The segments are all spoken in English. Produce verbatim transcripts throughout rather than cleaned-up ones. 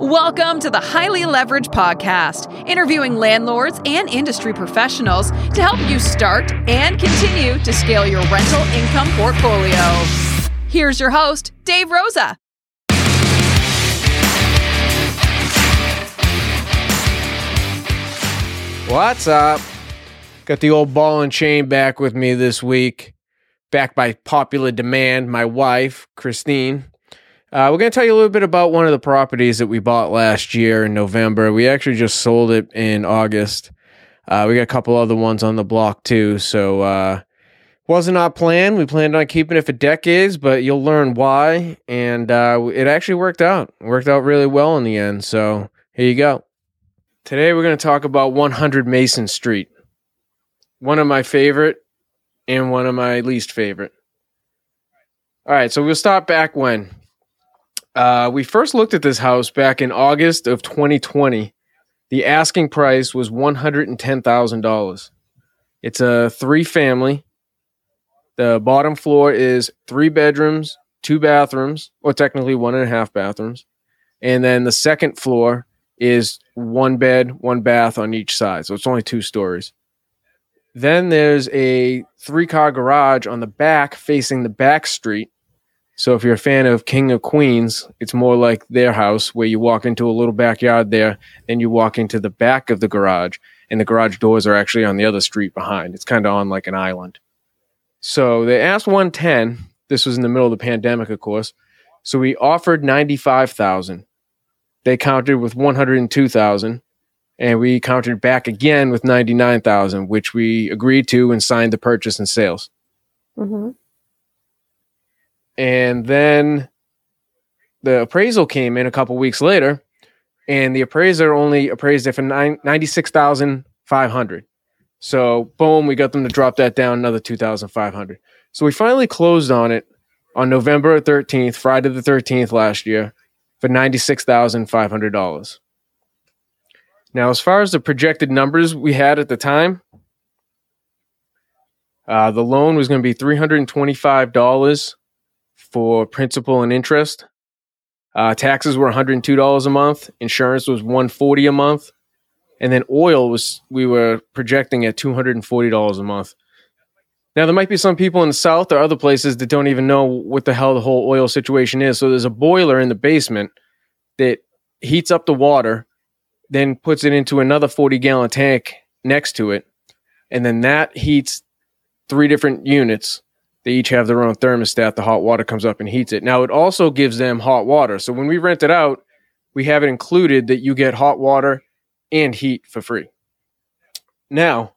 Welcome to the Highly Leveraged Podcast, interviewing landlords and industry professionals to help you start and continue to scale your rental income portfolio. Here's your host, Dave Rosa. What's up? Got the old ball and chain back with me this week. Back by popular demand, my wife, Christine. Uh, we're going to tell you a little bit about one of the properties that we bought last year in November. We actually just sold it in August. Uh, we got a couple other ones on the block too. So uh wasn't our plan. We planned on keeping it for decades, but you'll learn why. And uh, it actually worked out. It worked out really well in the end. So here you go. Today we're going to talk about one hundred Mason Street. One of my favorite and one of my least favorite. All right, so we'll start back when. Uh, we first looked at this house back in August of twenty twenty. The asking price was one hundred ten thousand dollars. It's a three-family. The bottom floor is three bedrooms, two bathrooms, or technically one and a half bathrooms. And then the second floor is one bed, one bath on each side. So it's only two stories. Then there's a three-car garage on the back facing the back street. So if you're a fan of King of Queens, it's more like their house where you walk into a little backyard there, then you walk into the back of the garage, and the garage doors are actually on the other street behind. It's kind of on like an island. So they asked one ten. This was in the middle of the pandemic, of course. So we offered ninety-five thousand. They countered with one hundred two thousand, and we countered back again with ninety-nine thousand, which we agreed to and signed the purchase and sales. Mm-hmm. And then the appraisal came in a couple weeks later, and the appraiser only appraised it for ninety-six thousand five hundred dollars. So, boom, we got them to drop that down another two thousand five hundred dollars. So we finally closed on it on November thirteenth, Friday the thirteenth last year, for ninety-six thousand five hundred dollars. Now, as far as the projected numbers we had at the time, uh, the loan was going to be three hundred twenty-five dollars. For principal and interest. Uh, taxes were one hundred two dollars a month. Insurance was one hundred forty dollars a month. And then oil was, we were projecting at two hundred forty dollars a month. Now, there might be some people in the South or other places that don't even know what the hell the whole oil situation is. So there's a boiler in the basement that heats up the water, then puts it into another forty gallon tank next to it. And then that heats three different units. They each have their own thermostat. The hot water comes up and heats it. Now, it also gives them hot water. So when we rent it out, we have it included that you get hot water and heat for free. Now,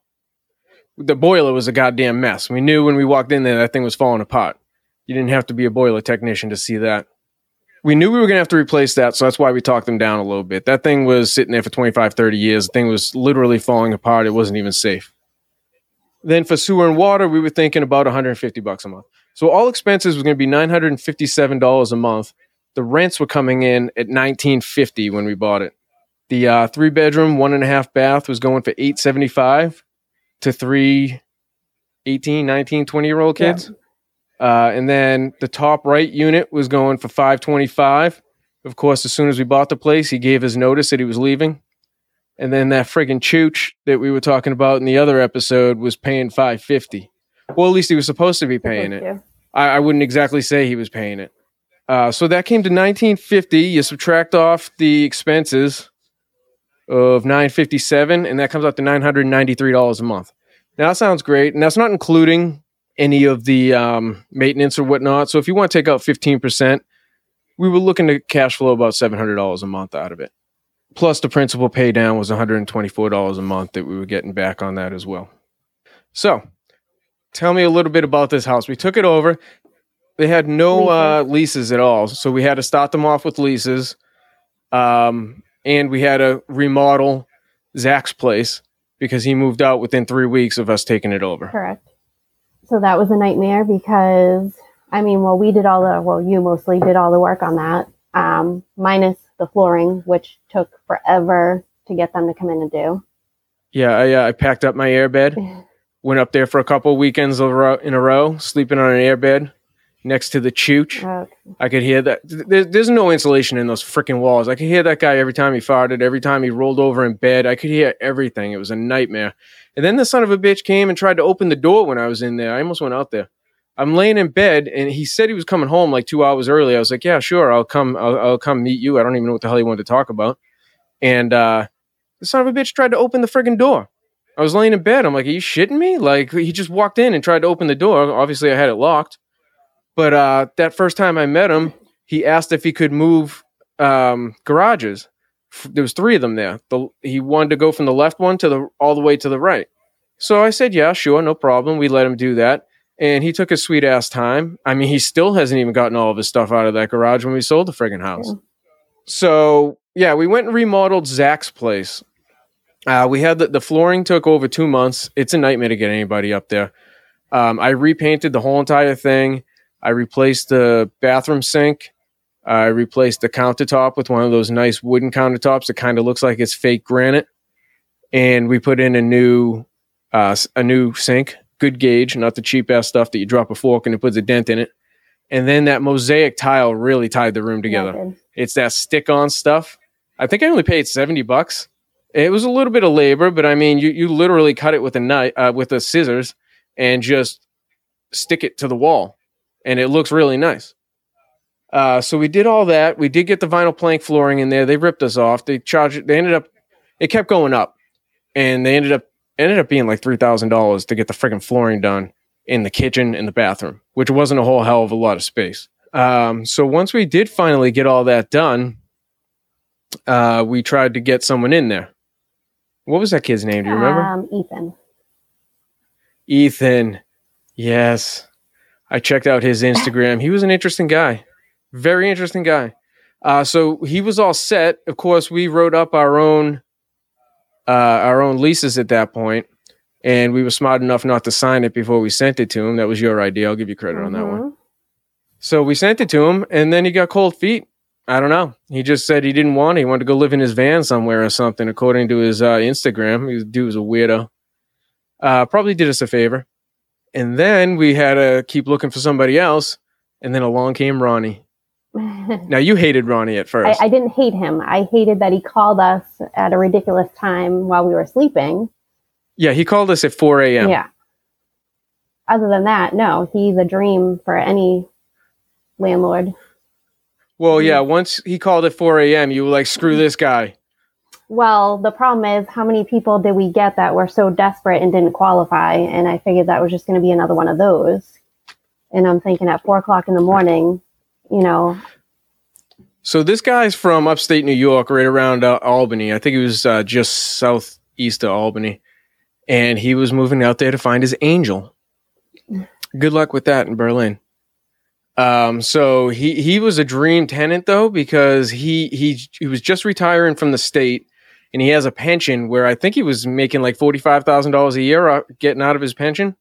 the boiler was a goddamn mess. We knew when we walked in there that thing was falling apart. You didn't have to be a boiler technician to see that. We knew we were going to have to replace that, so that's why we talked them down a little bit. That thing was sitting there for twenty-five, thirty years. The thing was literally falling apart. It wasn't even safe. Then for sewer and water, we were thinking about one hundred fifty bucks a month. So all expenses was going to be nine hundred fifty-seven dollars a month. The rents were coming in at nineteen fifty when we bought it. The uh, three bedroom, one and a half bath was going for eight seventy-five to three eighteen, nineteen, twenty year old kids. Yeah. Uh, and then the top right unit was going for five twenty-five. Of course, as soon as we bought the place, he gave his notice that he was leaving. And then that friggin' chooch that we were talking about in the other episode was paying five hundred fifty dollars. Well, at least he was supposed to be paying it. I, I wouldn't exactly say he was paying it. Uh, so that came to nineteen fifty dollars. You subtract off the expenses of nine hundred fifty-seven dollars, and that comes out to nine hundred ninety-three dollars a month. Now, that sounds great, and that's not including any of the um, maintenance or whatnot. So if you want to take out fifteen percent, we were looking to cash flow about seven hundred dollars a month out of it. Plus the principal pay down was one hundred twenty-four dollars a month that we were getting back on that as well. So tell me a little bit about this house. We took it over. They had no uh, leases at all. So we had to start them off with leases. Um, and we had to remodel Zach's place because he moved out within three weeks of us taking it over. Correct. So that was a nightmare because, I mean, well, we did all the, well, you mostly did all the work on that. Um, minus the flooring, which took forever to get them to come in and do. Yeah, I, uh, I packed up my airbed, went up there for a couple weekends in a row, sleeping on an airbed, next to the chooch. Okay. I could hear that. There, there's no insulation in those freaking walls. I could hear that guy every time he farted, every time he rolled over in bed. I could hear everything. It was a nightmare. And then the son of a bitch came and tried to open the door when I was in there. I almost went out there. I'm laying in bed, and he said he was coming home like two hours early. I was like, yeah, sure, I'll come I'll, I'll come meet you. I don't even know what the hell he wanted to talk about. And uh, the son of a bitch tried to open the friggin' door. I was laying in bed. I'm like, are you shitting me? Like, he just walked in and tried to open the door. Obviously, I had it locked. But uh, that first time I met him, he asked if he could move um, garages. There was three of them there. The, he wanted to go from the left one to the all the way to the right. So I said, yeah, sure, no problem. We let him do that. And he took his sweet ass time. I mean, he still hasn't even gotten all of his stuff out of that garage when we sold the friggin' house. Yeah. So, yeah, we went and remodeled Zach's place. Uh, we had the, the flooring took over two months. It's a nightmare to get anybody up there. Um, I repainted the whole entire thing. I replaced the bathroom sink. I replaced the countertop with one of those nice wooden countertops that kind of looks like it's fake granite. And we put in a new, uh, a new sink. Good gauge, not the cheap ass stuff that you drop a fork and it puts a dent in it. And then that mosaic tile really tied the room together. Okay. It's that stick on stuff. I think I only paid seventy bucks. It was a little bit of labor, but I mean, you, you literally cut it with a knife, uh, with a scissors and just stick it to the wall. And it looks really nice. Uh, so we did all that. We did get the vinyl plank flooring in there. They ripped us off. They charged, they ended up, it kept going up and they ended up, ended up being like three thousand dollars to get the freaking flooring done in the kitchen and the bathroom, which wasn't a whole hell of a lot of space. Um, so once we did finally get all that done, uh, we tried to get someone in there. What was that kid's name? Do you remember? Um, Ethan. Ethan. Yes. I checked out his Instagram. He was an interesting guy. Very interesting guy. Uh, so he was all set. Of course, we wrote up our own Uh, our own leases at that point, and we were smart enough not to sign it before we sent it to him. That was your idea. I'll give you credit mm-hmm. on that one. So we sent it to him, and then he got cold feet. I don't know. He just said he didn't want it. He wanted to go live in his van somewhere or something, according to his uh, Instagram. He was, dude was a weirdo. Uh, probably did us a favor. And then we had to keep looking for somebody else, and then along came Ronnie. Now, you hated Ronnie at first. I, I didn't hate him. I hated that he called us at a ridiculous time while we were sleeping. Yeah, he called us at four a.m. Yeah. Other than that, no, he's a dream for any landlord. Well, yeah, once he called at four a.m., you were like, screw this guy. Well, the problem is, how many people did we get that were so desperate and didn't qualify? And I figured that was just going to be another one of those. And I'm thinking at four o'clock in the morning... You know, so this guy's from upstate New York, right around uh, Albany. I think he was uh, just southeast of Albany, and he was moving out there to find his angel. Good luck with that in Berlin. Um, so he, he was a dream tenant though, because he he he was just retiring from the state, and he has a pension where I think he was making like forty five thousand dollars a year getting out of his pension.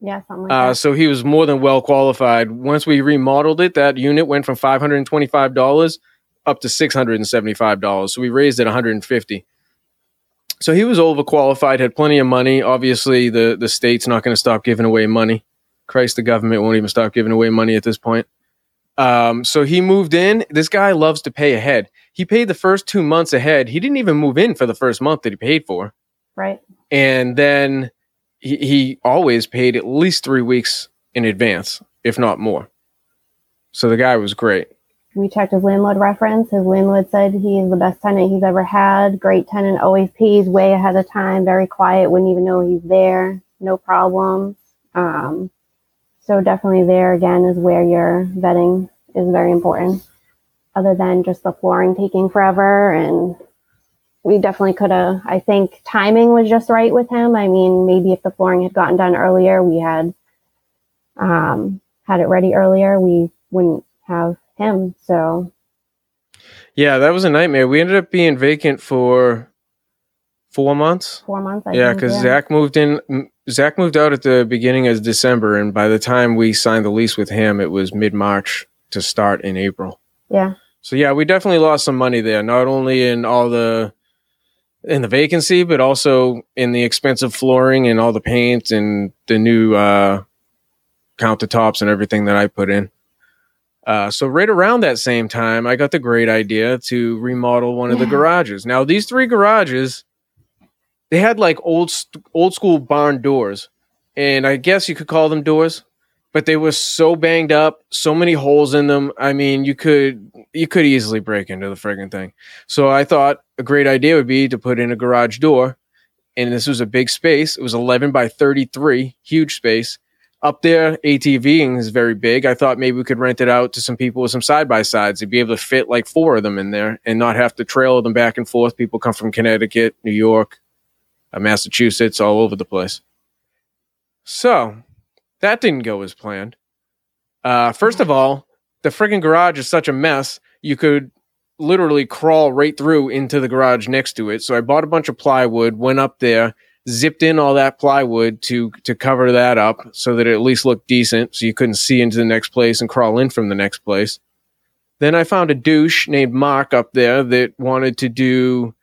Yeah, something like that. Uh, so he was more than well qualified. Once we remodeled it, that unit went from five hundred twenty-five dollars up to six hundred seventy-five dollars. So we raised it one hundred fifty dollars. So he was overqualified, had plenty of money. Obviously, the, the state's not going to stop giving away money. Christ, the government won't even stop giving away money at this point. Um, so he moved in. This guy loves to pay ahead. He paid the first two months ahead. He didn't even move in for the first month that he paid for. Right. And then... He, he always paid at least three weeks in advance, if not more. So the guy was great. We checked his landlord reference. His landlord said he is the best tenant he's ever had. Great tenant, always pays way ahead of time, very quiet, wouldn't even know he's there, no problems. Um, so definitely there, again, is where your vetting is very important. Other than just the flooring taking forever and... We definitely could have, I think timing was just right with him. I mean, maybe if the flooring had gotten done earlier, we had um, had it ready earlier, we wouldn't have him. So, yeah, that was a nightmare. We ended up being vacant for four months. Four months, I yeah, think. Cause yeah, because Zach moved in, Zach moved out at the beginning of December. And by the time we signed the lease with him, it was mid-March to start in April. Yeah. So, yeah, we definitely lost some money there, not only in all the, in the vacancy, but also in the expensive flooring and all the paint and the new uh, countertops and everything that I put in. Uh, so right around that same time, I got the great idea to remodel one yeah. of the garages. Now, these three garages, they had like old old school barn doors, and I guess you could call them doors, but they were so banged up, so many holes in them. I mean, you could you could easily break into the friggin' thing. So I thought a great idea would be to put in a garage door, and this was a big space. It was eleven by thirty-three, huge space. Up there, ATVing is very big. I thought maybe we could rent it out to some people with some side-by-sides. They'd be able to fit like four of them in there and not have to trail them back and forth. People come from Connecticut, New York, Massachusetts, all over the place. So that didn't go as planned. Uh, first of all, the friggin' garage is such a mess, you could literally crawl right through into the garage next to it. So I bought a bunch of plywood, went up there, zipped in all that plywood to to cover that up so that it at least looked decent, so you couldn't see into the next place and crawl in from the next place. Then I found a douche named Mark up there that wanted to do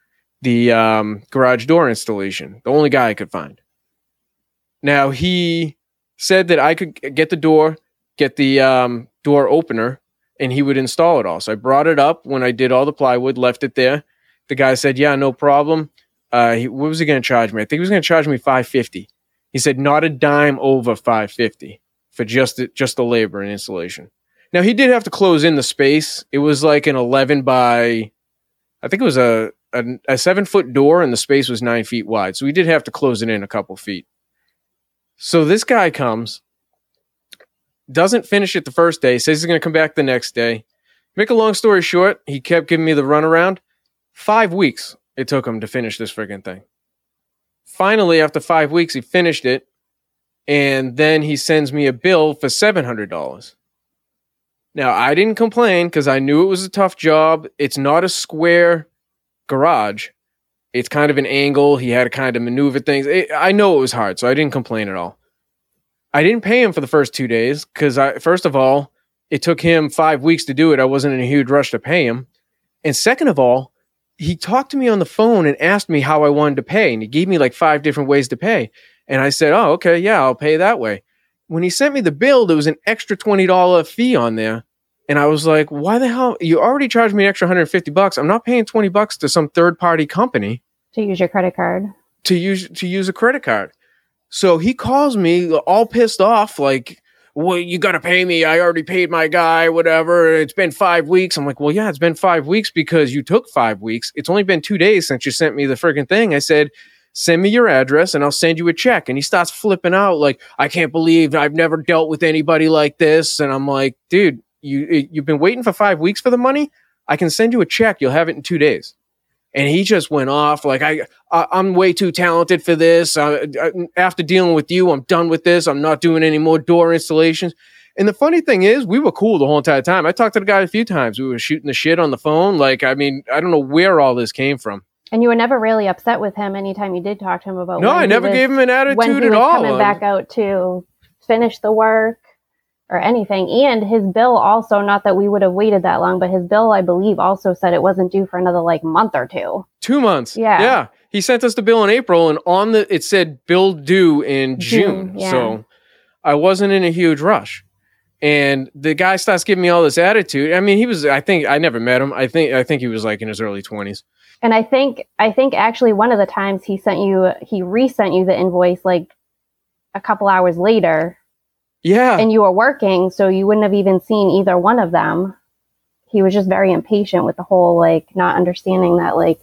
the um, garage door installation, the only guy I could find. Now, he said that I could get the door, get the um, door opener, and he would install it all. So I brought it up when I did all the plywood, left it there. The guy said, yeah, no problem. Uh, he, what was he going to charge me? I think he was going to charge me five hundred fifty dollars. He said, not a dime over five hundred fifty dollars for just the, just the labor and installation. Now, he did have to close in the space. It was like an eleven by, I think it was a, a, a seven foot door, and the space was nine feet wide. So we did have to close it in a couple feet. So this guy comes, doesn't finish it the first day, says he's going to come back the next day. Make a long story short, he kept giving me the runaround. Five weeks. It took him to finish this freaking thing. Finally, after five weeks, he finished it. And then he sends me a bill for seven hundred dollars. Now, I didn't complain because I knew it was a tough job. It's not a square garage. It's kind of an angle. He had to kind of maneuver things. It, I know it was hard, so I didn't complain at all. I didn't pay him for the first two days because, I, first of all, it took him five weeks to do it. I wasn't in a huge rush to pay him. And second of all, he talked to me on the phone and asked me how I wanted to pay. And he gave me like five different ways to pay. And I said, oh, okay, yeah, I'll pay that way. When he sent me the bill, there was an extra twenty dollars fee on there. And I was like, why the hell? You already charged me an extra one hundred fifty bucks. I'm not paying twenty bucks to some third party company. To use your credit card. To use, to use a credit card. So he calls me all pissed off, like, well, you got to pay me. I already paid my guy, whatever. It's been five weeks. I'm like, well, yeah, it's been five weeks because you took five weeks. It's only been two days since you sent me the freaking thing. I said, send me your address and I'll send you a check. And he starts flipping out like, I can't believe I've never dealt with anybody like this. And I'm like, dude, you, you've been waiting for five weeks for the money? I can send you a check. You'll have it in two days. And he just went off like, I, I, I'm way too talented for this. I, I, after dealing with you, I'm done with this. I'm not doing any more door installations. And the funny thing is, we were cool the whole entire time. I talked to the guy a few times. We were shooting the shit on the phone. Like, I mean, I don't know where all this came from. And you were never really upset with him anytime you did talk to him about. No, I never was, gave him an attitude when he at was all. Coming back out to finish the work or anything. And his bill also, not that we would have waited that long, but his bill, I believe, also said it wasn't due for another like month or two. Two months. Yeah. Yeah. He sent us the bill in April, and on the, it said bill due in June. June yeah. So I wasn't in a huge rush. And the guy starts giving me all this attitude. I mean, he was, I think I never met him. I think, I think he was like in his early twenties. And I think, I think actually one of the times he sent you, he resent you the invoice like a couple hours later. Yeah. And you were working, so you wouldn't have even seen either one of them. He was just very impatient with the whole, like, not understanding that, like,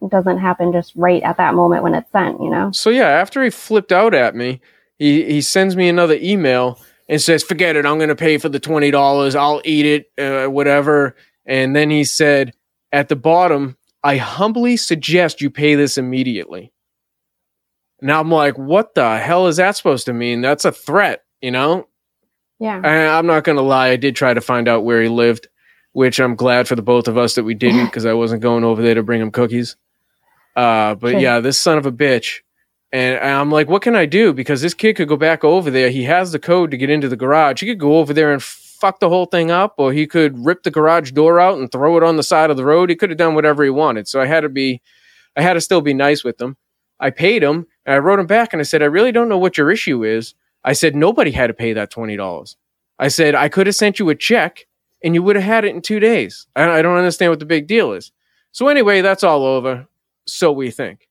it doesn't happen just right at that moment when it's sent, you know? So, yeah, after he flipped out at me, he, he sends me another email and says, forget it, I'm going to pay for the twenty dollars. I'll eat it, uh, whatever. And then he said, at the bottom, I humbly suggest you pay this immediately. Now I'm like, what the hell is that supposed to mean? That's a threat. You know? Yeah. I, I'm not going to lie. I did try to find out where he lived, which I'm glad for the both of us that we didn't, because I wasn't going over there to bring him cookies. Uh, but sure. Yeah, this son of a bitch. And I'm like, what can I do? Because this kid could go back over there. He has the code to get into the garage. He could go over there and fuck the whole thing up, or he could rip the garage door out and throw it on the side of the road. He could have done whatever he wanted. So I had to be, I had to still be nice with him. I paid him, and I wrote him back, and I said, I really don't know what your issue is. I said, nobody had to pay that twenty dollars. I said, I could have sent you a check and you would have had it in two days. I, I don't understand what the big deal is. So anyway, that's all over. So we think.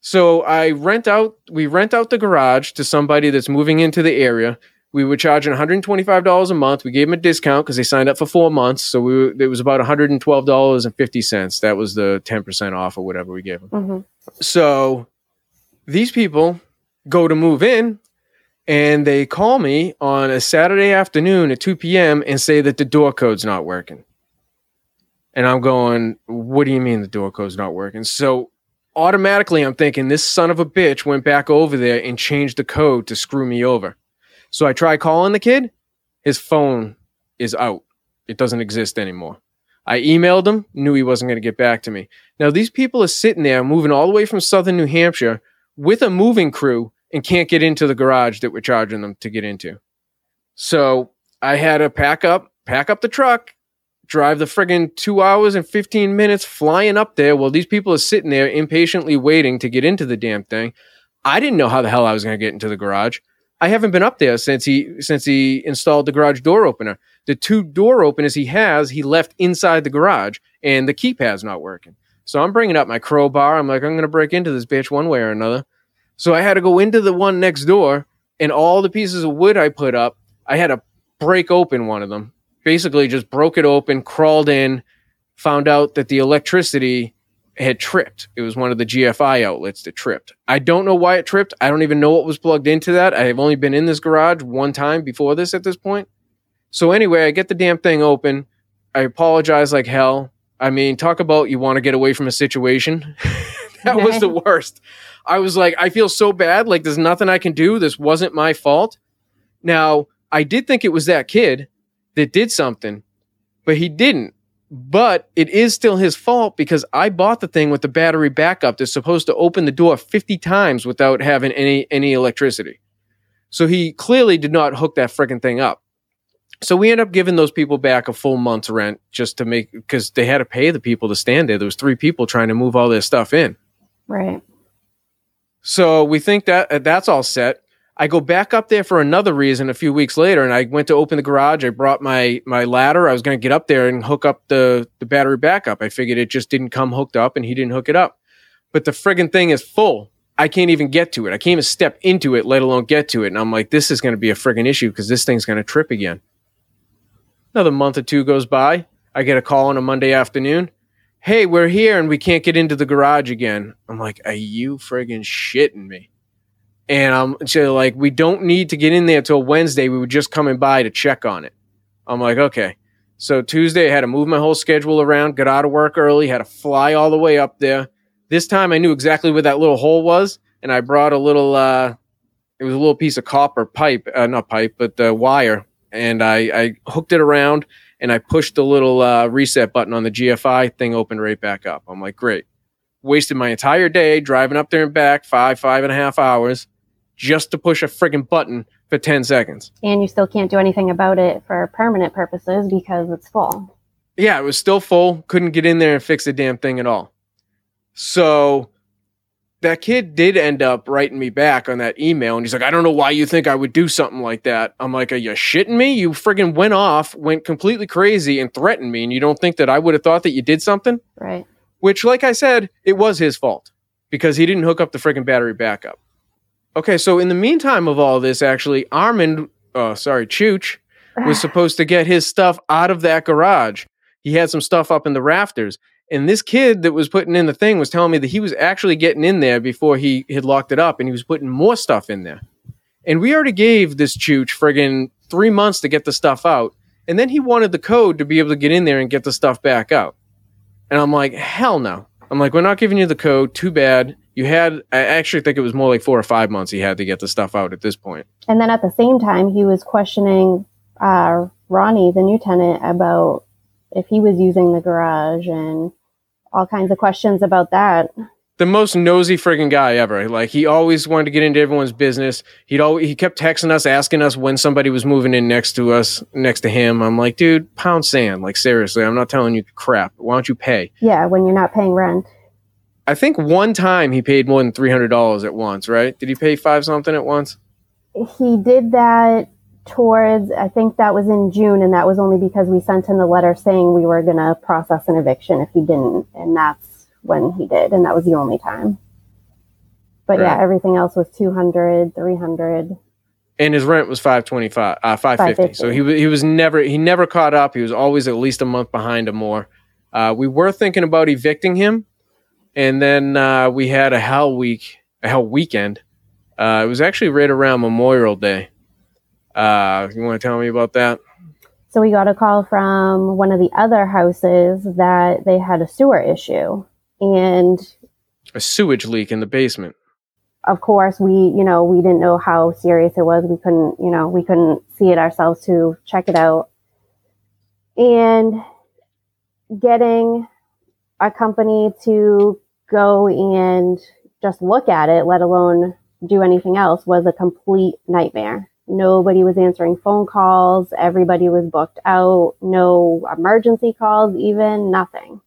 So I rent out, we rent out the garage to somebody that's moving into the area. We were charging one hundred twenty-five dollars a month. We gave them a discount because they signed up for four months. So we were, it was about one hundred twelve dollars and fifty cents. That was the ten percent off or whatever we gave them. Mm-hmm. So these people go to move in and they call me on a Saturday afternoon at two p.m. and say that the door code's not working. And I'm going, what do you mean the door code's not working? So automatically I'm thinking this son of a bitch went back over there and changed the code to screw me over. So I try calling the kid. His phone is out. It doesn't exist anymore. I emailed him, knew he wasn't going to get back to me. Now, these people are sitting there moving all the way from southern New Hampshire with a moving crew and can't get into the garage that we're charging them to get into. So I had to pack up, pack up the truck, drive the friggin' two hours and fifteen minutes flying up there while these people are sitting there impatiently waiting to get into the damn thing. I didn't know how the hell I was going to get into the garage. I haven't been up there since he since he installed the garage door opener. The two door openers he has, he left inside the garage, and the keypad's not working. So I'm bringing up my crowbar. I'm like, I'm going to break into this bitch one way or another. So I had to go into the one next door, and all the pieces of wood I put up, I had to break open one of them. Basically just broke it open, crawled in, found out that the electricity had tripped. It was one of the G F I outlets that tripped. I don't know why it tripped. I don't even know what was plugged into that. I have only been in this garage one time before this at this point. So anyway, I get the damn thing open. I apologize like hell. I mean, talk about you want to get away from a situation. That was the worst. I was like, I feel so bad. Like there's nothing I can do. This wasn't my fault. Now, I did think it was that kid that did something, but he didn't. But it is still his fault because I bought the thing with the battery backup that's supposed to open the door fifty times without having any any electricity. So he clearly did not hook that freaking thing up. So we end up giving those people back a full month's rent just to make, because they had to pay the people to stand there. There was three people trying to move all their stuff in. Right. So we think that uh, that's all set. I go back up there for another reason a few weeks later, and I went to open the garage. I brought my my ladder. I was going to get up there and hook up the, the battery backup. I figured it just didn't come hooked up, and he didn't hook it up. But the friggin' thing is full. I can't even get to it. I can't even step into it, let alone get to it. And I'm like, this is going to be a friggin' issue because this thing's going to trip again. Another month or two goes by. I get a call on a Monday afternoon. Hey, we're here, and we can't get into the garage again. I'm like, are you friggin' shitting me? And I'm so like, we don't need to get in there till Wednesday. We were just coming by to check on it. I'm like, okay. So Tuesday, I had to move my whole schedule around, got out of work early, had to fly all the way up there. This time I knew exactly where that little hole was. And I brought a little, uh, it was a little piece of copper pipe, uh, not pipe, but uh, wire. And I, I hooked it around and I pushed the little uh, reset button on the G F I thing, opened right back up. I'm like, great. Wasted my entire day driving up there and back five, five and a half hours. Just to push a friggin' button for ten seconds. And you still can't do anything about it for permanent purposes because it's full. Yeah, it was still full. Couldn't get in there and fix the damn thing at all. So that kid did end up writing me back on that email. And he's like, I don't know why you think I would do something like that. I'm like, are you shitting me? You friggin' went off, went completely crazy and threatened me. And you don't think that I would have thought that you did something? Right. Which, like I said, it was his fault because he didn't hook up the friggin' battery backup. Okay, so in the meantime of all this, actually, Armand, uh, sorry, Chooch, was supposed to get his stuff out of that garage. He had some stuff up in the rafters. And this kid that was putting in the thing was telling me that he was actually getting in there before he had locked it up, and he was putting more stuff in there. And we already gave this Chooch friggin' three months to get the stuff out. And then he wanted the code to be able to get in there and get the stuff back out. And I'm like, hell no. I'm like, we're not giving you the code. Too bad. You had, I actually think it was more like four or five months he had to get the stuff out at this point. And then at the same time, he was questioning uh, Ronnie, the new tenant, about if he was using the garage and all kinds of questions about that. The most nosy friggin' guy ever. Like, he always wanted to get into everyone's business. He'd always, he kept texting us, asking us when somebody was moving in next to us, next to him. I'm like, dude, pound sand. Like, seriously, I'm not telling you crap. Why don't you pay? Yeah, when you're not paying rent. I think one time he paid more than three hundred dollars at once, right? Did he pay five something at once? He did that towards, I think that was in June, and that was only because we sent him the letter saying we were going to process an eviction if he didn't. And that's when he did. And that was the only time. But right. yeah, everything else was two hundred, three hundred. And his rent was five twenty-five, uh, five fifty. So he he was never, he never caught up. He was always at least a month behind or more. Uh, we were thinking about evicting him. And then uh, we had a hell week, a hell weekend. Uh, it was actually right around Memorial Day. Uh, you want to tell me about that? So we got a call from one of the other houses that they had a sewer issue and a sewage leak in the basement. Of course, we, you know, we didn't know how serious it was. We couldn't, you know, we couldn't see it ourselves to check it out. And getting our company to go and just look at it, let alone do anything else, was a complete nightmare. Nobody was answering phone calls. Everybody was booked out. No emergency calls, even nothing.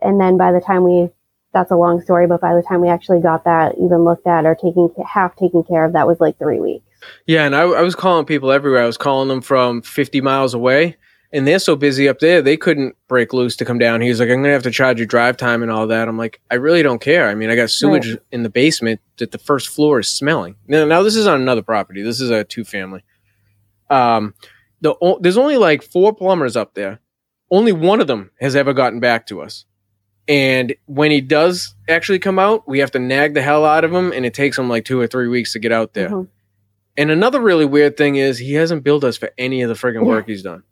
And then by the time we, that's a long story, but by the time we actually got that even looked at or taking half taken care of, that was like three weeks. Yeah. And I, I was calling people everywhere. I was calling them from fifty miles away, and they're so busy up there, they couldn't break loose to come down. He was like, I'm going to have to charge you drive time and all that. I'm like, I really don't care. I mean, I got sewage right. in the basement that the first floor is smelling. Now, now this is on another property. This is a two-family. Um, the o- There's only like four plumbers up there. Only one of them has ever gotten back to us. And when he does actually come out, we have to nag the hell out of him, and it takes him like two or three weeks to get out there. Mm-hmm. And another really weird thing is he hasn't billed us for any of the friggin' work yeah. he's done.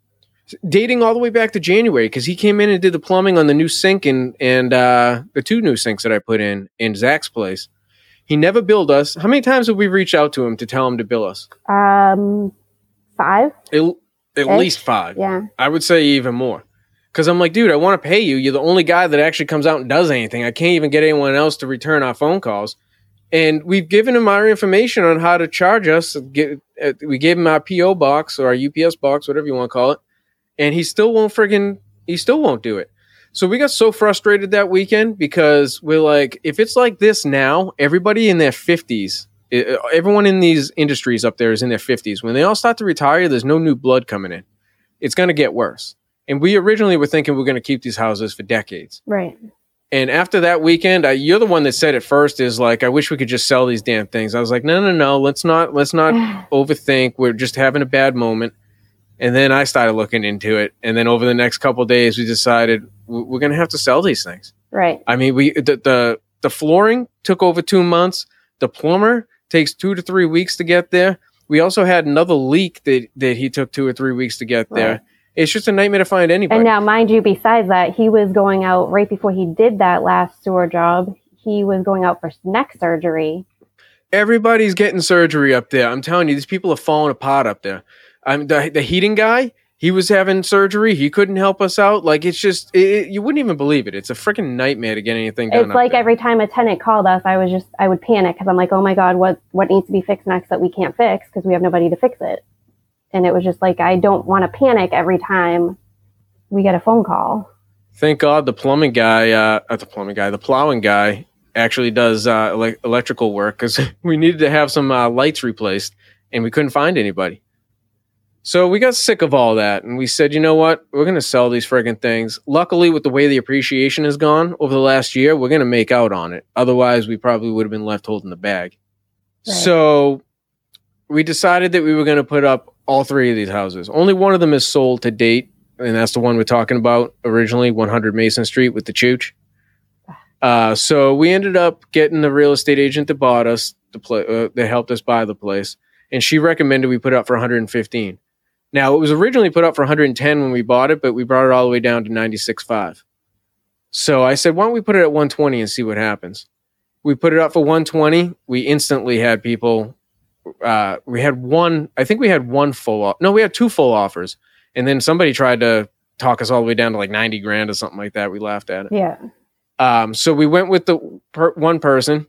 Dating all the way back to January, because he came in and did the plumbing on the new sink and and uh, the two new sinks that I put in in Zach's place. He never billed us. How many times have we reached out to him to tell him to bill us? Um, five. At, at least five. Yeah, I would say even more. Because I'm like, dude, I want to pay you. You're the only guy that actually comes out and does anything. I can't even get anyone else to return our phone calls. And we've given him our information on how to charge us. We gave him our P O box or our U P S box, whatever you want to call it. And he still won't friggin', he still won't do it. So we got so frustrated that weekend because we're like, if it's like this now, everybody in their fifties, everyone in these industries up there is in their fifties. When they all start to retire, there's no new blood coming in. It's going to get worse. And we originally were thinking we we're going to keep these houses for decades. Right. And after that weekend, I, you're the one that said it first is like, I wish we could just sell these damn things. I was like, no, no, no, let's not, let's not overthink. We're just having a bad moment. And then I started looking into it. And then over the next couple of days, we decided we're going to have to sell these things. Right. I mean, we the, the the flooring took over two months. The plumber takes two to three weeks to get there. We also had another leak that, that he took two or three weeks to get there. Right. It's just a nightmare to find anybody. And now, mind you, besides that, he was going out right before he did that last sewer job. He was going out for neck surgery. Everybody's getting surgery up there. I'm telling you, these people are falling apart up there. I'm the, the heating guy. He was having surgery. He couldn't help us out. Like, it's just, it, it, you wouldn't even believe it. It's a freaking nightmare to get anything done. It's like there. Every time a tenant called us, I was just, I would panic because I'm like, oh my God, what, what needs to be fixed next that we can't fix because we have nobody to fix it. And it was just like, I don't want to panic every time we get a phone call. Thank God the plumbing guy, uh, not the plumbing guy, the plowing guy actually does uh, ele- electrical work because we needed to have some uh, lights replaced and we couldn't find anybody. So we got sick of all that, and we said, you know what? We're going to sell these friggin' things. Luckily, with the way the appreciation has gone over the last year, we're going to make out on it. Otherwise, we probably would have been left holding the bag. Right. So we decided that we were going to put up all three of these houses. Only one of them is sold to date, and that's the one we're talking about originally, one hundred Mason Street with the chooch. Uh, so we ended up getting the real estate agent that bought us, the pl- uh, that helped us buy the place, and she recommended we put up for one hundred fifteen. Now, it was originally put up for one hundred ten when we bought it, but we brought it all the way down to ninety-six point five. So I said, why don't we put it at one twenty and see what happens? We put it up for one twenty. We instantly had people. Uh, we had one. I think we had one full. Off- no, we had two full offers. And then somebody tried to talk us all the way down to like ninety grand or something like that. We laughed at it. Yeah. Um, so we went with the per- one person.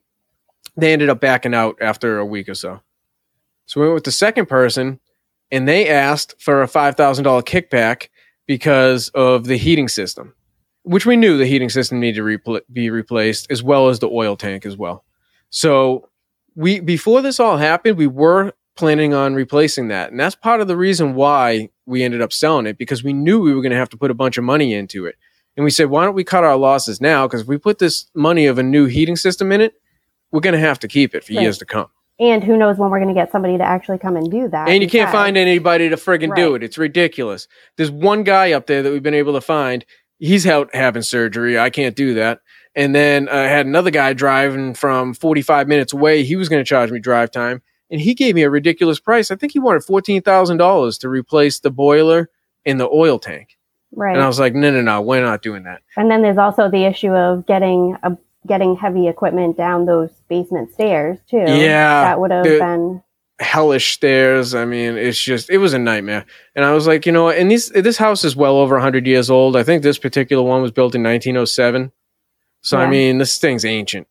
They ended up backing out after a week or so. So we went with the second person. And they asked for a five thousand dollars kickback because of the heating system, which we knew the heating system needed to repl- be replaced, as well as the oil tank as well. So we before this all happened, we were planning on replacing that. And that's part of the reason why we ended up selling it, because we knew we were going to have to put a bunch of money into it. And we said, why don't we cut our losses now? Because if we put this money of a new heating system in it, we're going to have to keep it for right. years to come. And who knows when we're going to get somebody to actually come and do that. And you can't find anybody to friggin' right. do it. It's ridiculous. There's one guy up there that we've been able to find. He's out having surgery. I can't do that. And then I uh, had another guy driving from forty-five minutes away. He was going to charge me drive time. And he gave me a ridiculous price. I think he wanted fourteen thousand dollars to replace the boiler and the oil tank. Right. And I was like, no, no, no, we're not doing that. And then there's also the issue of getting a getting heavy equipment down those basement stairs too. Yeah. That would have been hellish stairs. I mean, it's just, it was a nightmare. And I was like, you know, and these, this house is well over a hundred years old. I think this particular one was built in nineteen oh seven. So, yeah. I mean, this thing's ancient.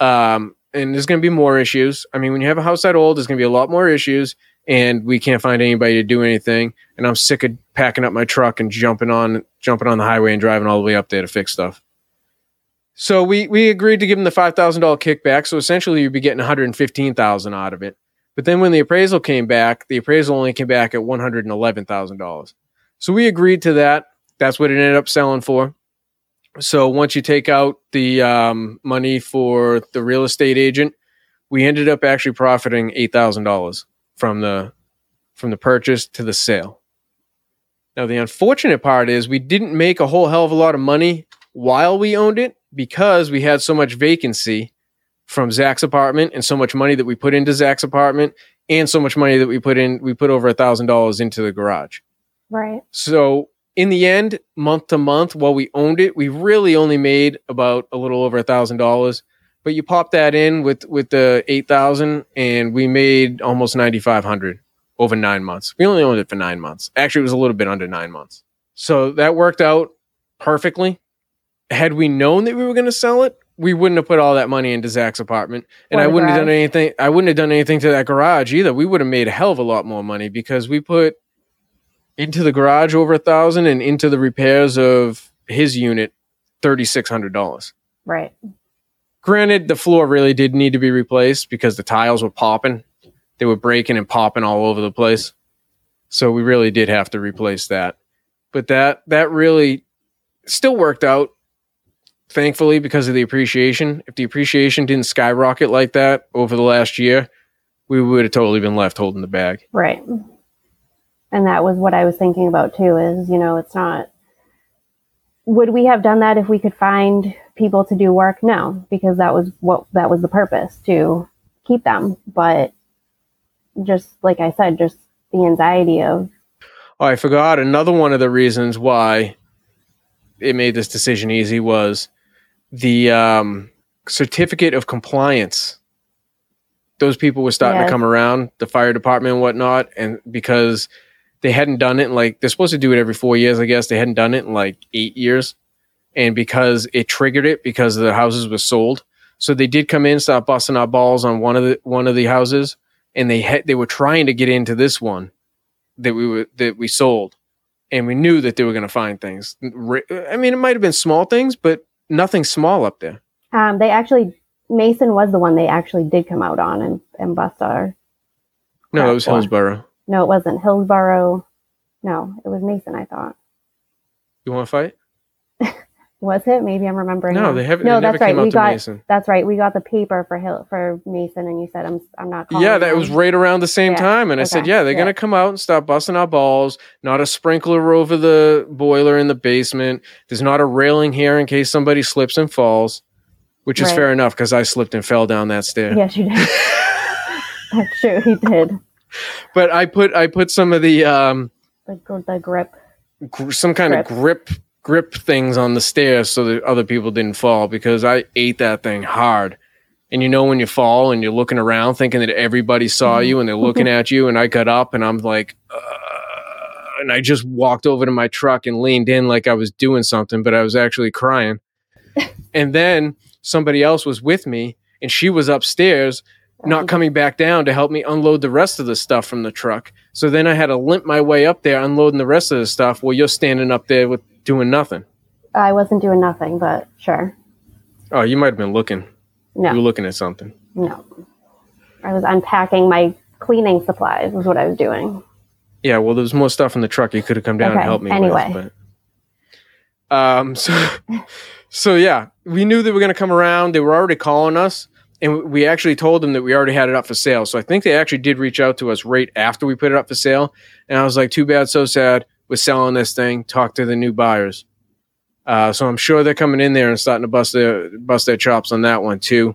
Um, and there's going to be more issues. I mean, when you have a house that old, there's going to be a lot more issues, and we can't find anybody to do anything. And I'm sick of packing up my truck and jumping on, jumping on the highway and driving all the way up there to fix stuff. So we, we agreed to give them the five thousand dollars kickback. So essentially you'd be getting one hundred fifteen thousand dollars out of it. But then when the appraisal came back, the appraisal only came back at one hundred eleven thousand dollars. So we agreed to that. That's what it ended up selling for. So once you take out the um, money for the real estate agent, we ended up actually profiting eight thousand dollars from the from the purchase to the sale. Now, the unfortunate part is we didn't make a whole hell of a lot of money while we owned it, because we had so much vacancy from Zach's apartment and so much money that we put into Zach's apartment and so much money that we put in, we put over a thousand dollars into the garage. Right. So in the end, month to month, while we owned it, we really only made about a little over a thousand dollars, but you pop that in with, with the eight thousand, and we made almost nine thousand five hundred over nine months. We only owned it for nine months. Actually, it was a little bit under nine months. So that worked out perfectly. Had we known that we were going to sell it, we wouldn't have put all that money into Zach's apartment, and or I wouldn't garage. have done anything. I wouldn't have done anything to that garage either. We would have made a hell of a lot more money, because we put into the garage over a thousand and into the repairs of his unit thirty-six hundred dollars. Right. Granted, the floor really did need to be replaced because the tiles were popping; they were breaking and popping all over the place. So we really did have to replace that, but that that really still worked out. Thankfully, because of the appreciation. If the appreciation didn't skyrocket like that over the last year, we would have totally been left holding the bag. Right. And that was what I was thinking about too, is, you know, it's not, would we have done that if we could find people to do work? No, because that was what, that was the purpose, to keep them. But just like I said, just the anxiety of. Oh, I forgot another one of the reasons why it made this decision easy was the um, certificate of compliance. Those people were starting yes. to come around, the fire department and whatnot, and because they hadn't done it in like, they're supposed to do it every four years, I guess. They hadn't done it in like eight years. And because it triggered it, because the houses were sold. So they did come in, start busting our balls on one of the one of the houses, and they had, they were trying to get into this one that we were that we sold. And we knew that they were going to find things. I mean, it might have been small things, but nothing small up there. Um, they actually, Mason was the one they actually did come out on and, and bust our. No, it was one. Hillsborough. No, it wasn't Hillsborough. No, it was Mason, I thought. You want to fight? Was it? Maybe I'm remembering. No, him. they haven't. No, they that's never right. Came we out got. To Mason. That's right. We got the paper for Hill for Mason, and you said, "I'm, I'm not." Calling yeah, that him. was right around the same yeah. time, and okay. I said, "Yeah, they're yeah. gonna come out and stop busting our balls. Not a sprinkler over the boiler in the basement. There's not a railing here in case somebody slips and falls," which is right. fair enough, because I slipped and fell down that stair. Yes, you did. That's true. He did. But I put I put some of the um the, the grip, gr- some kind grip. of grip. grip things on the stairs so that other people didn't fall, because I ate that thing hard. And you know, when you fall and you're looking around thinking that everybody saw you and they're looking at you, and I got up and I'm like, uh, and I just walked over to my truck and leaned in like I was doing something, but I was actually crying. And then somebody else was with me, and she was upstairs not coming back down to help me unload the rest of the stuff from the truck. So then I had to limp my way up there unloading the rest of the stuff while you're standing up there with doing nothing. I wasn't doing nothing, but sure. Oh, you might have been looking. No. You were looking at something. No. I was unpacking my cleaning supplies is what I was doing. Yeah, well, there was more stuff in the truck you could have come down okay, and helped me anyway. with. But, um, so, so yeah, we knew they were going to come around. They were already calling us, and we actually told them that we already had it up for sale. So I think they actually did reach out to us right after we put it up for sale. And I was like, too bad, so sad. We're selling this thing. Talk to the new buyers. Uh, so I'm sure they're coming in there and starting to bust their bust their chops on that one too.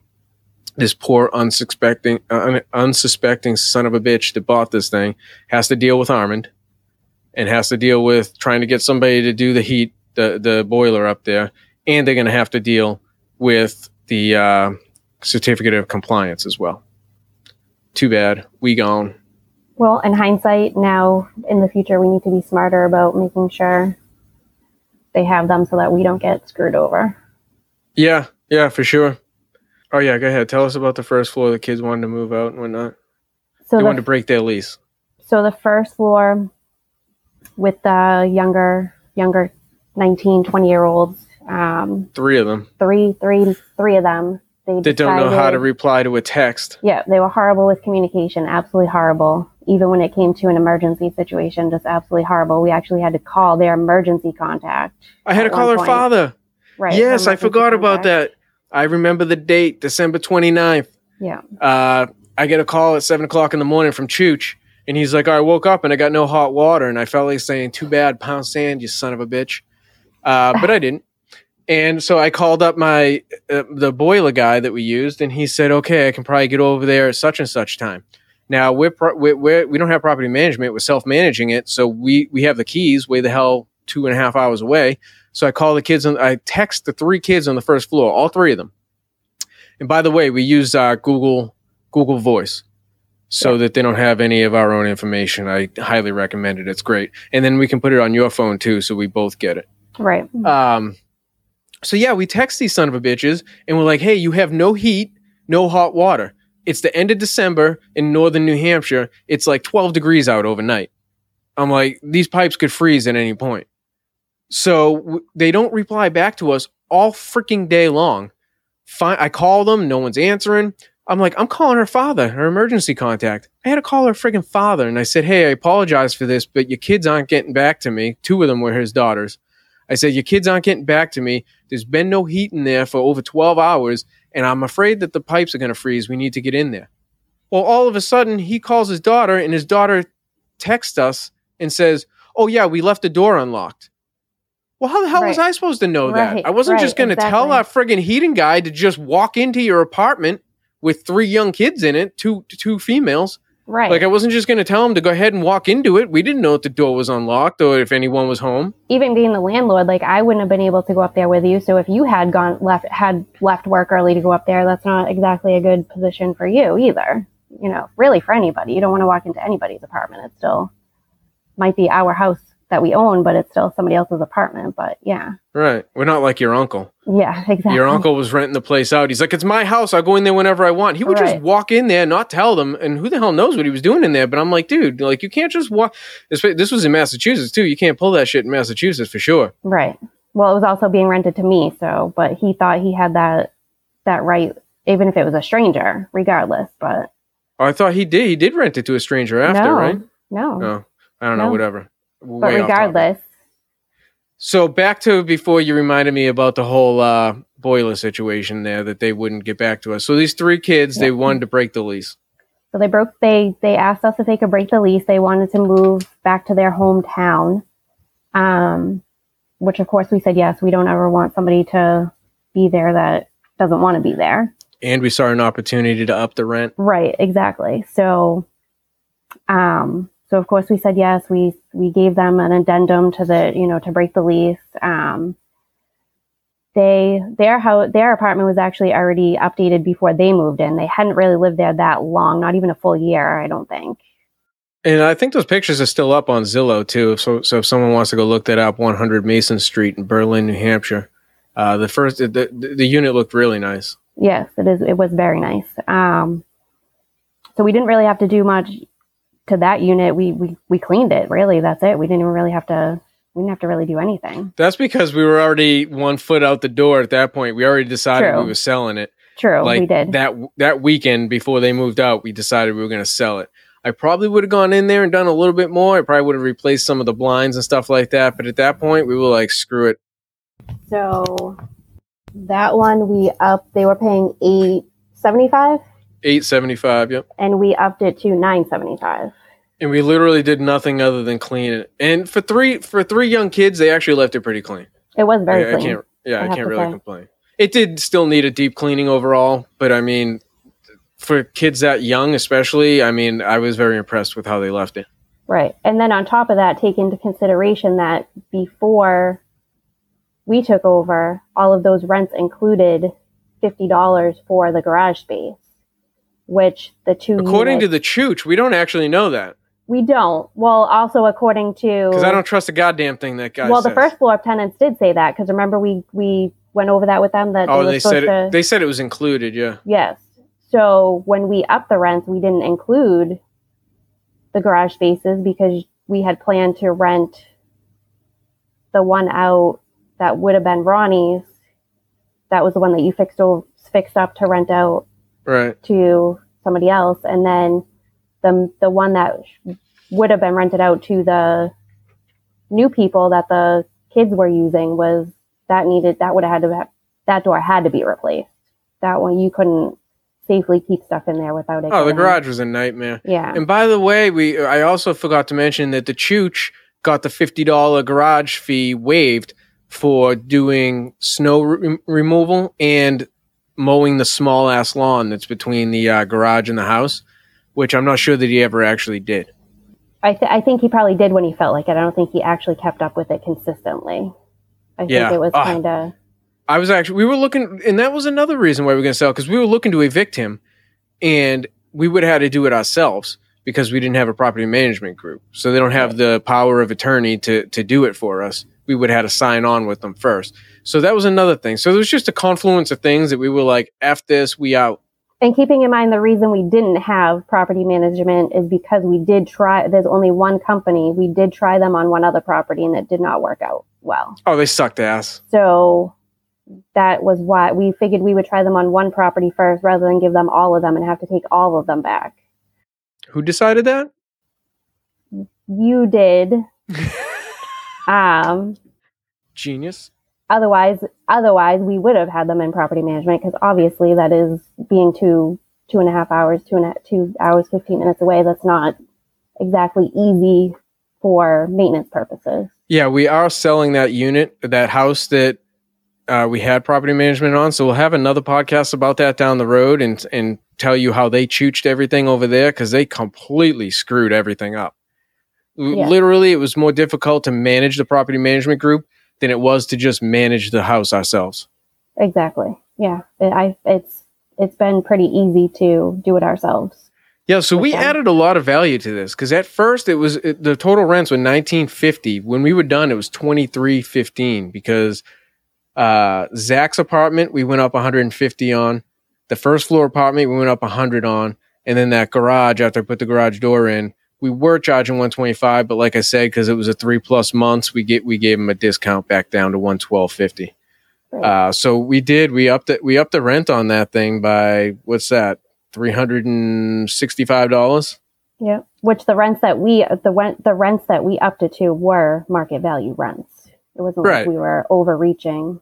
This poor unsuspecting, un, unsuspecting son of a bitch that bought this thing has to deal with Armand, and has to deal with trying to get somebody to do the heat, the the boiler up there, and they're going to have to deal with the uh, certificate of compliance as well. Too bad, we gone. Well, in hindsight, now in the future, we need to be smarter about making sure they have them so that we don't get screwed over. Yeah, yeah, for sure. Oh, yeah, go ahead. Tell us about the first floor the kids wanted to move out and whatnot. So they the, wanted to break their lease. So the first floor with the younger, younger nineteen, twenty-year-olds. Um, three of them. Three, three, three of them. They, they decided, don't know how to reply to a text. Yeah, they were horrible with communication, absolutely horrible. Even when it came to an emergency situation, just absolutely horrible. We actually had to call their emergency contact. I had to call her point. father. Right. Yes, I forgot contact. about that. I remember the date, December twenty-ninth. Yeah. Uh, I get a call at seven o'clock in the morning from Chooch, and he's like, I woke up and I got no hot water, and I felt like saying, too bad, pound sand, you son of a bitch. Uh, but I didn't. And so I called up my uh, the boiler guy that we used, and he said, okay, I can probably get over there at such and such time. Now, we're pro- we're, we're, we don't have property management. We're self-managing it, so we, we have the keys way the hell two and a half hours away. So I call the kids and I text the three kids on the first floor, all three of them. And by the way, we use our Google Google Voice so yeah. that they don't have any of our own information. I highly recommend it. It's great. And then we can put it on your phone too, so we both get it. Right. Um. So yeah, we text these son of a bitches and we're like, hey, you have no heat, no hot water. It's the end of December in northern New Hampshire. It's like twelve degrees out overnight. I'm like, these pipes could freeze at any point. So w- they don't reply back to us all freaking day long. Fine, I call them. No one's answering. I'm like, I'm calling her father, her emergency contact. I had to call her freaking father. And I said, hey, I apologize for this, but your kids aren't getting back to me. Two of them were his daughters. I said, your kids aren't getting back to me. There's been no heat in there for over twelve hours. And I'm afraid that the pipes are going to freeze. We need to get in there. Well, all of a sudden he calls his daughter and his daughter texts us and says, oh yeah, we left the door unlocked. Well, how the hell right. was I supposed to know right. that? I wasn't right. just going to exactly. tell our friggin' heating guy to just walk into your apartment with three young kids in it, two two females. Right. Like, I wasn't just going to tell him to go ahead and walk into it. We didn't know if the door was unlocked or if anyone was home. Even being the landlord, like, I wouldn't have been able to go up there with you. So if you had gone left had left work early to go up there, that's not exactly a good position for you either. You know, really for anybody. You don't want to walk into anybody's apartment. It still might be our house that we own, but it's still somebody else's apartment. But yeah, right. We're not like your uncle. Yeah, exactly. Your uncle was renting the place out. He's like, it's my house. I'll go in there whenever I want. He would right. just walk in there, not tell them, and who the hell knows what he was doing in there. But I'm like, dude, like, you can't just walk. This, this was in Massachusetts too. You can't pull that shit in Massachusetts for sure. Right. Well, it was also being rented to me. So, but he thought he had that that right, even if it was a stranger, regardless. But oh, I thought he did. He did rent it to a stranger after, no, right? No. No. I don't no. know. Whatever. But regardless. So back to before you reminded me about the whole uh, boiler situation there that they wouldn't get back to us. So these three kids, yeah. they wanted to break the lease. So they broke. They they asked us if they could break the lease. They wanted to move back to their hometown, um, which of course we said yes. We don't ever want somebody to be there that doesn't want to be there. And we saw an opportunity to up the rent. Right. Exactly. So, um. So of course we said yes. We we gave them an addendum to the you know to break the lease. Um, they their house their apartment was actually already updated before they moved in. They hadn't really lived there that long, not even a full year, I don't think. And I think those pictures are still up on Zillow too. So so if someone wants to go look that up, one hundred Mason Street in Berlin, New Hampshire. Uh, the first the, the the unit looked really nice. Yes, it is. It was very nice. Um, so we didn't really have to do much. To that unit, we, we we cleaned it. Really, that's it. We didn't even really have to. We didn't have to really do anything. That's because we were already one foot out the door at that point. We already decided True. we were selling it. True, like, we did that that weekend before they moved out. We decided we were going to sell it. I probably would have gone in there and done a little bit more. I probably would have replaced some of the blinds and stuff like that. But at that point, we were like, screw it. So that one we upped. They were paying eight seventy-five. Eight seventy-five. Yep. And we upped it to nine seventy-five. And we literally did nothing other than clean it. And for three for three young kids, they actually left it pretty clean. It was very I, clean. I can't, yeah, I, I can't really say. complain. It did still need a deep cleaning overall, but I mean, for kids that young especially, I mean, I was very impressed with how they left it. Right. And then on top of that, take into consideration that before we took over, all of those rents included fifty dollars for the garage space, which the two According units, to the chooch, we don't actually know that. We don't. Well, also according to... Because I don't trust a goddamn thing that guy Well, says. The first floor tenants did say that, because remember we, we went over that with them? That oh, they, they said it, to, they said it was included, yeah. Yes. So when we upped the rents, we didn't include the garage spaces because we had planned to rent the one out that would have been Ronnie's. That was the one that you fixed over, fixed up to rent out right. to somebody else. And then the the one that would have been rented out to the new people that the kids were using was that needed, that would have had to have, that door had to be replaced. That one, you couldn't safely keep stuff in there without it. Oh, the garage out. was a nightmare. Yeah. And by the way, we I also forgot to mention that the chooch got the fifty dollars garage fee waived for doing snow re- removal and mowing the small ass lawn that's between the uh, garage and the house, which I'm not sure that he ever actually did. I th- I think he probably did when he felt like it. I don't think he actually kept up with it consistently. I yeah. think it was uh. kind of... I was actually, we were looking, and that was another reason why we were going to sell, because we were looking to evict him, and we would have had to do it ourselves because we didn't have a property management group. So they don't have the power of attorney to to do it for us. We would have had to sign on with them first. So that was another thing. So there was just a confluence of things that we were like, F this, we out. And keeping in mind, the reason we didn't have property management is because we did try, there's only one company. We did try them on one other property, and it did not work out well. Oh, they sucked ass. So... that was why we figured we would try them on one property first rather than give them all of them and have to take all of them back. Who decided that? You did. um, Genius. Otherwise, otherwise we would have had them in property management, because obviously that is being two, two and a half hours, two and a, two hours, fifteen minutes away. That's not exactly easy for maintenance purposes. Yeah, we are selling that unit, that house that Uh, we had property management on, so we'll have another podcast about that down the road and and tell you how they chooched everything over there, because they completely screwed everything up. Yeah. Literally, it was more difficult to manage the property management group than it was to just manage the house ourselves. Exactly. Yeah. It, I, it's it's been pretty easy to do it ourselves. Yeah. So we them. added a lot of value to this, because at first it was it, the total rents were nineteen fifty. When we were done, it was twenty-three fifteen, because uh Zach's apartment we went up one hundred fifty on, the first floor apartment we went up one hundred on, and then that garage, after I put the garage door in, we were charging one twenty-five, but like I said, because it was a three plus months, we get we gave him a discount back down to one twelve fifty. Right. uh so we did we upped it we upped the rent on that thing by, what's that, three hundred sixty-five dollars. Yeah, which the rents that we the the rents that we upped it to were market value rents. It wasn't right. like we were overreaching.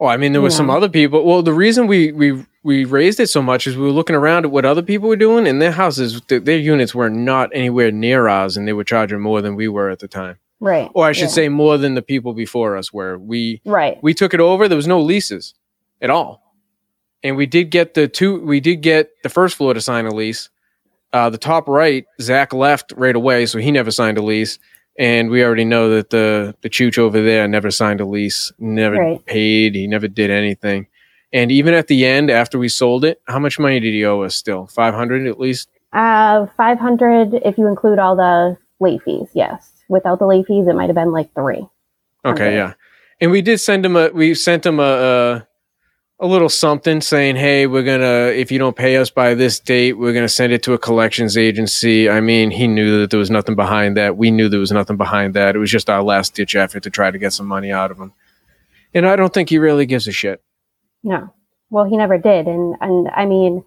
Well, I mean, there were yeah. some other people. Well, the reason we, we we raised it so much is we were looking around at what other people were doing, and their houses, their, their units were not anywhere near ours, and they were charging more than we were at the time. Right. Or I should yeah. say more than the people before us were. We, right. we took it over. There was no leases at all. And we did get the two. We did get the first floor to sign a lease. Uh, the top right, Zach left right away, so he never signed a lease. And we already know that the, the chooch over there never signed a lease, never right. paid. He never did anything. And even at the end, after we sold it, how much money did he owe us still? five hundred at least? Uh, five hundred if you include all the late fees, yes. Without the late fees, it might have been like three. Okay, yeah. And we did send him a, we sent him a, a, a little something saying, hey, we're going to, if you don't pay us by this date, we're going to send it to a collections agency. I mean, he knew that there was nothing behind that. We knew there was nothing behind that. It was just our last ditch effort to try to get some money out of him. And I don't think he really gives a shit. No. Well, he never did. And, and I mean,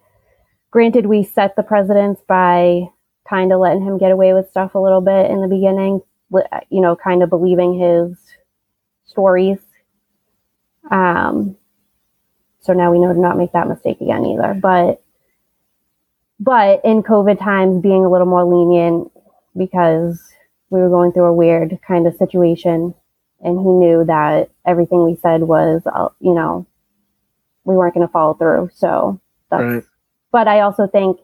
Granted, we set the precedence by kind of letting him get away with stuff a little bit in the beginning, you know, kind of believing his stories. Um, so now we know to not make that mistake again either. But, but in COVID times, being a little more lenient because we were going through a weird kind of situation, and he knew that everything we said was, uh, you know, we weren't going to follow through. So that's, right. But I also think,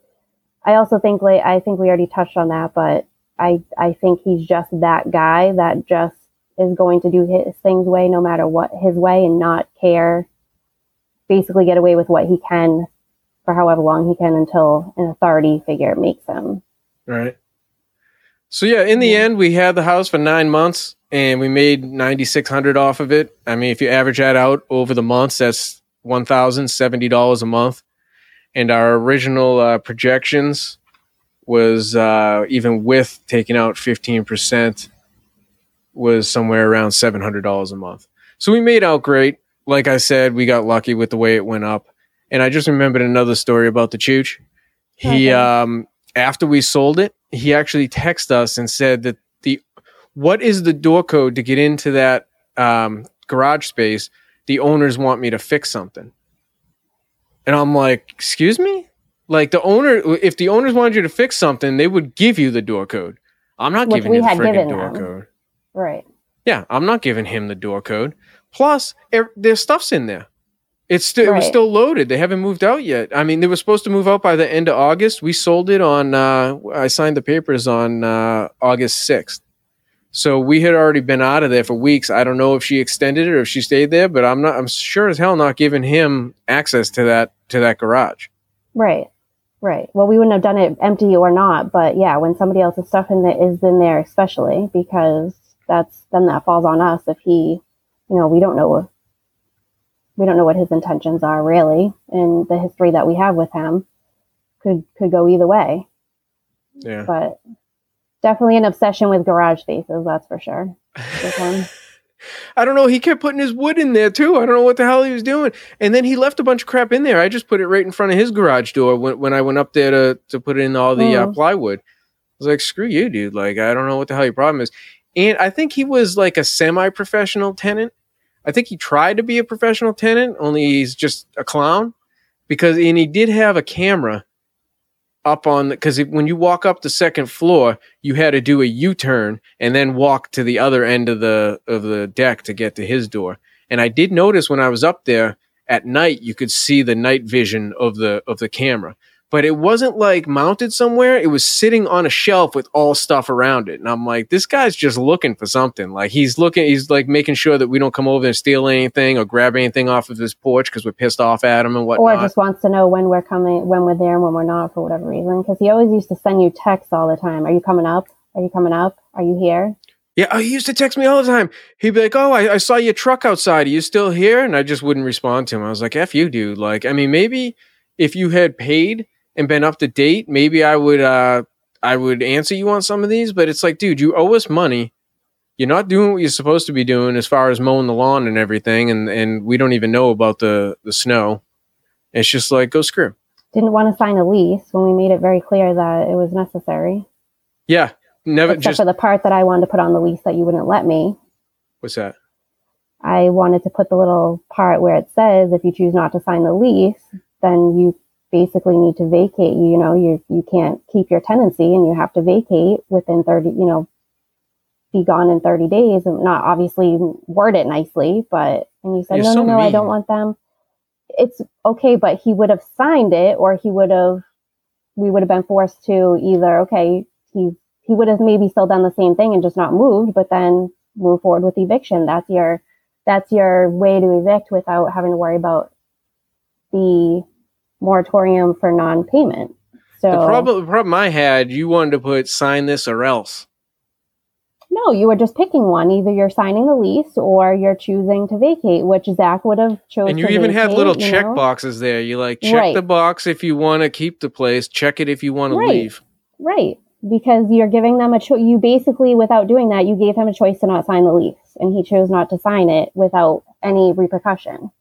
I also think, like, I think we already touched on that, but I, I think he's just that guy that just is going to do his things way, no matter what, his way, and not care, basically get away with what he can for however long he can until an authority figure makes him. Right. So yeah, in the yeah. end, we had the house for nine months and we made nine thousand six hundred dollars off of it. I mean, if you average that out over the months, that's one thousand seventy dollars a month. And our original uh, projections was, uh, even with taking out fifteen percent, was somewhere around seven hundred dollars a month. So we made out great. Like I said, we got lucky with the way it went up. And I just remembered another story about the Chooch. He, okay. um, after we sold it, he actually texted us and said that the, what is the door code to get into that um, garage space? The owners want me to fix something. And I'm like, excuse me? Like the owner, if the owners wanted you to fix something, they would give you the door code. I'm not Which giving you the friggin' door them. code. Right. Yeah, I'm not giving him the door code. Plus, er, their stuff's in there. It's st- right. It was still loaded. They haven't moved out yet. I mean, they were supposed to move out by the end of August. We sold it on, uh, I signed the papers on uh, August sixth. So we had already been out of there for weeks. I don't know if she extended it or if she stayed there, but I'm not, I'm sure as hell not giving him access to that, to that garage. Right. Right. Well, we wouldn't have done it empty or not, but yeah, when somebody else's stuff in there is in there, especially because that's, then that falls on us if he, you know, we don't know, we don't know what his intentions are really, and the history that we have with him could, could go either way. Yeah. But definitely an obsession with garage spaces, that's for sure. I don't know. He kept putting his wood in there too. I don't know what the hell he was doing. And then he left a bunch of crap in there. I just put it right in front of his garage door when, when I went up there to, to put in all the mm. uh, plywood. I was like, screw you, dude. Like, I don't know what the hell your problem is. And I think he was like a semi-professional tenant. I think he tried to be a professional tenant, only he's just a clown. Because, and he did have a camera up on, because when you walk up the second floor, you had to do a U-turn and then walk to the other end of the of the deck to get to his door. And I did notice when I was up there at night, you could see the night vision of the of the camera, but it wasn't like mounted somewhere. It was sitting on a shelf with all stuff around it. And I'm like, this guy's just looking for something. Like he's looking, he's like making sure that we don't come over and steal anything or grab anything off of his porch because we're pissed off at him and whatnot. Or just wants to know when we're coming, when we're there and when we're not for whatever reason. Because he always used to send you texts all the time. Are you coming up? Are you coming up? Are you here? Yeah, he used to text me all the time. He'd be like, oh, I, I saw your truck outside. Are you still here? And I just wouldn't respond to him. I was like, F you, dude. Like, I mean, maybe if you had paid and been up to date, maybe I would uh, I would answer you on some of these, but it's like, dude, you owe us money. You're not doing what you're supposed to be doing as far as mowing the lawn and everything, and, and we don't even know about the, the snow. It's just like, go screw. Didn't want to sign a lease when we made it very clear that it was necessary. Yeah. never. Except just, for the part that I wanted to put on the lease that you wouldn't let me. What's that? I wanted to put the little part where it says, if you choose not to sign the lease, then you basically need to vacate. You know, you you can't keep your tenancy and you have to vacate within thirty, you know, be gone in thirty days, and not obviously word it nicely, but, and you said, You're no, so no, no, mean. I don't want them. It's okay. But he would have signed it, or he would have, we would have been forced to either, okay, he, he would have maybe still done the same thing and just not moved, but then move forward with eviction. That's your, that's your way to evict without having to worry about the moratorium for non-payment. So the problem, the problem I had, you wanted to put sign this or else. No, you were just picking one. Either you're signing the lease or you're choosing to vacate, which Zach would have chosen. And you even vacate, had little check know? boxes there. You like check right. the box if you want to keep the place, check it if you want right. to leave. Right. Because you're giving them a choice. You basically, without doing that, you gave him a choice to not sign the lease, and he chose not to sign it without any repercussion.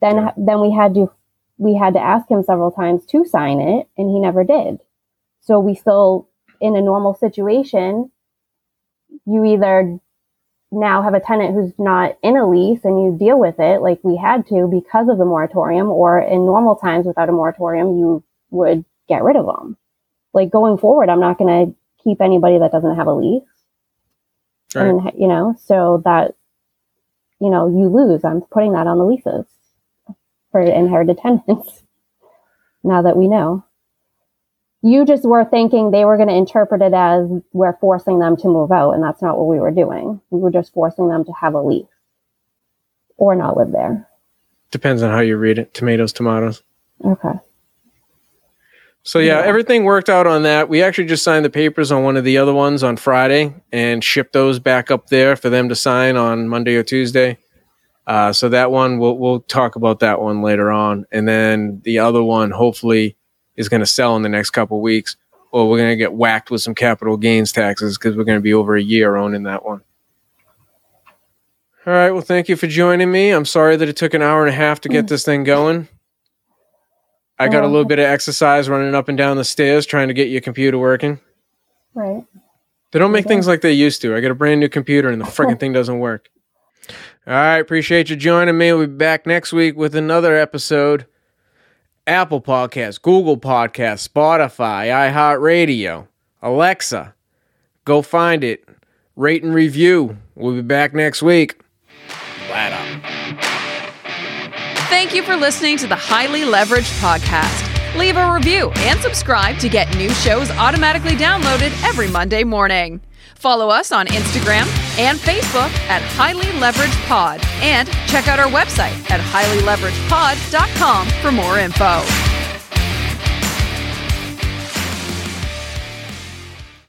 Then, yeah. then we had to we had to ask him several times to sign it, and he never did. So we still, in a normal situation, you either now have a tenant who's not in a lease and you deal with it like we had to because of the moratorium, or in normal times without a moratorium, you would get rid of them. Like going forward, I'm not going to keep anybody that doesn't have a lease. Right. And, you know, so that, you know, you lose. I'm putting that on the leases for inherited tenants. Now that we know. You just were thinking they were going to interpret it as we're forcing them to move out, and that's not what we were doing. We were just forcing them to have a lease or not live there. Depends on how you read it. Tomatoes, tomatoes. Okay. So yeah, yeah, everything worked out on that. We actually just signed the papers on one of the other ones on Friday and shipped those back up there for them to sign on Monday or Tuesday. Uh, so that one, we'll we'll talk about that one later on. And then the other one, hopefully, is going to sell in the next couple of weeks, or we're going to get whacked with some capital gains taxes because we're going to be over a year owning that one. All right. Well, thank you for joining me. I'm sorry that it took an hour and a half to get this thing going. I got a little bit of exercise running up and down the stairs trying to get your computer working. Right. They don't make things like they used to. I got a brand new computer and the freaking thing doesn't work. All right. Appreciate you joining me. We'll be back next week with another episode. Apple Podcasts, Google Podcasts, Spotify, iHeartRadio, Alexa. Go find it. Rate and review. We'll be back next week. Flat up. Thank you for listening to the Highly Leveraged Podcast. Leave a review and subscribe to get new shows automatically downloaded every Monday morning. Follow us on Instagram and Facebook at Highly Leveraged Pod. And check out our website at highly leveraged pod dot com for more info.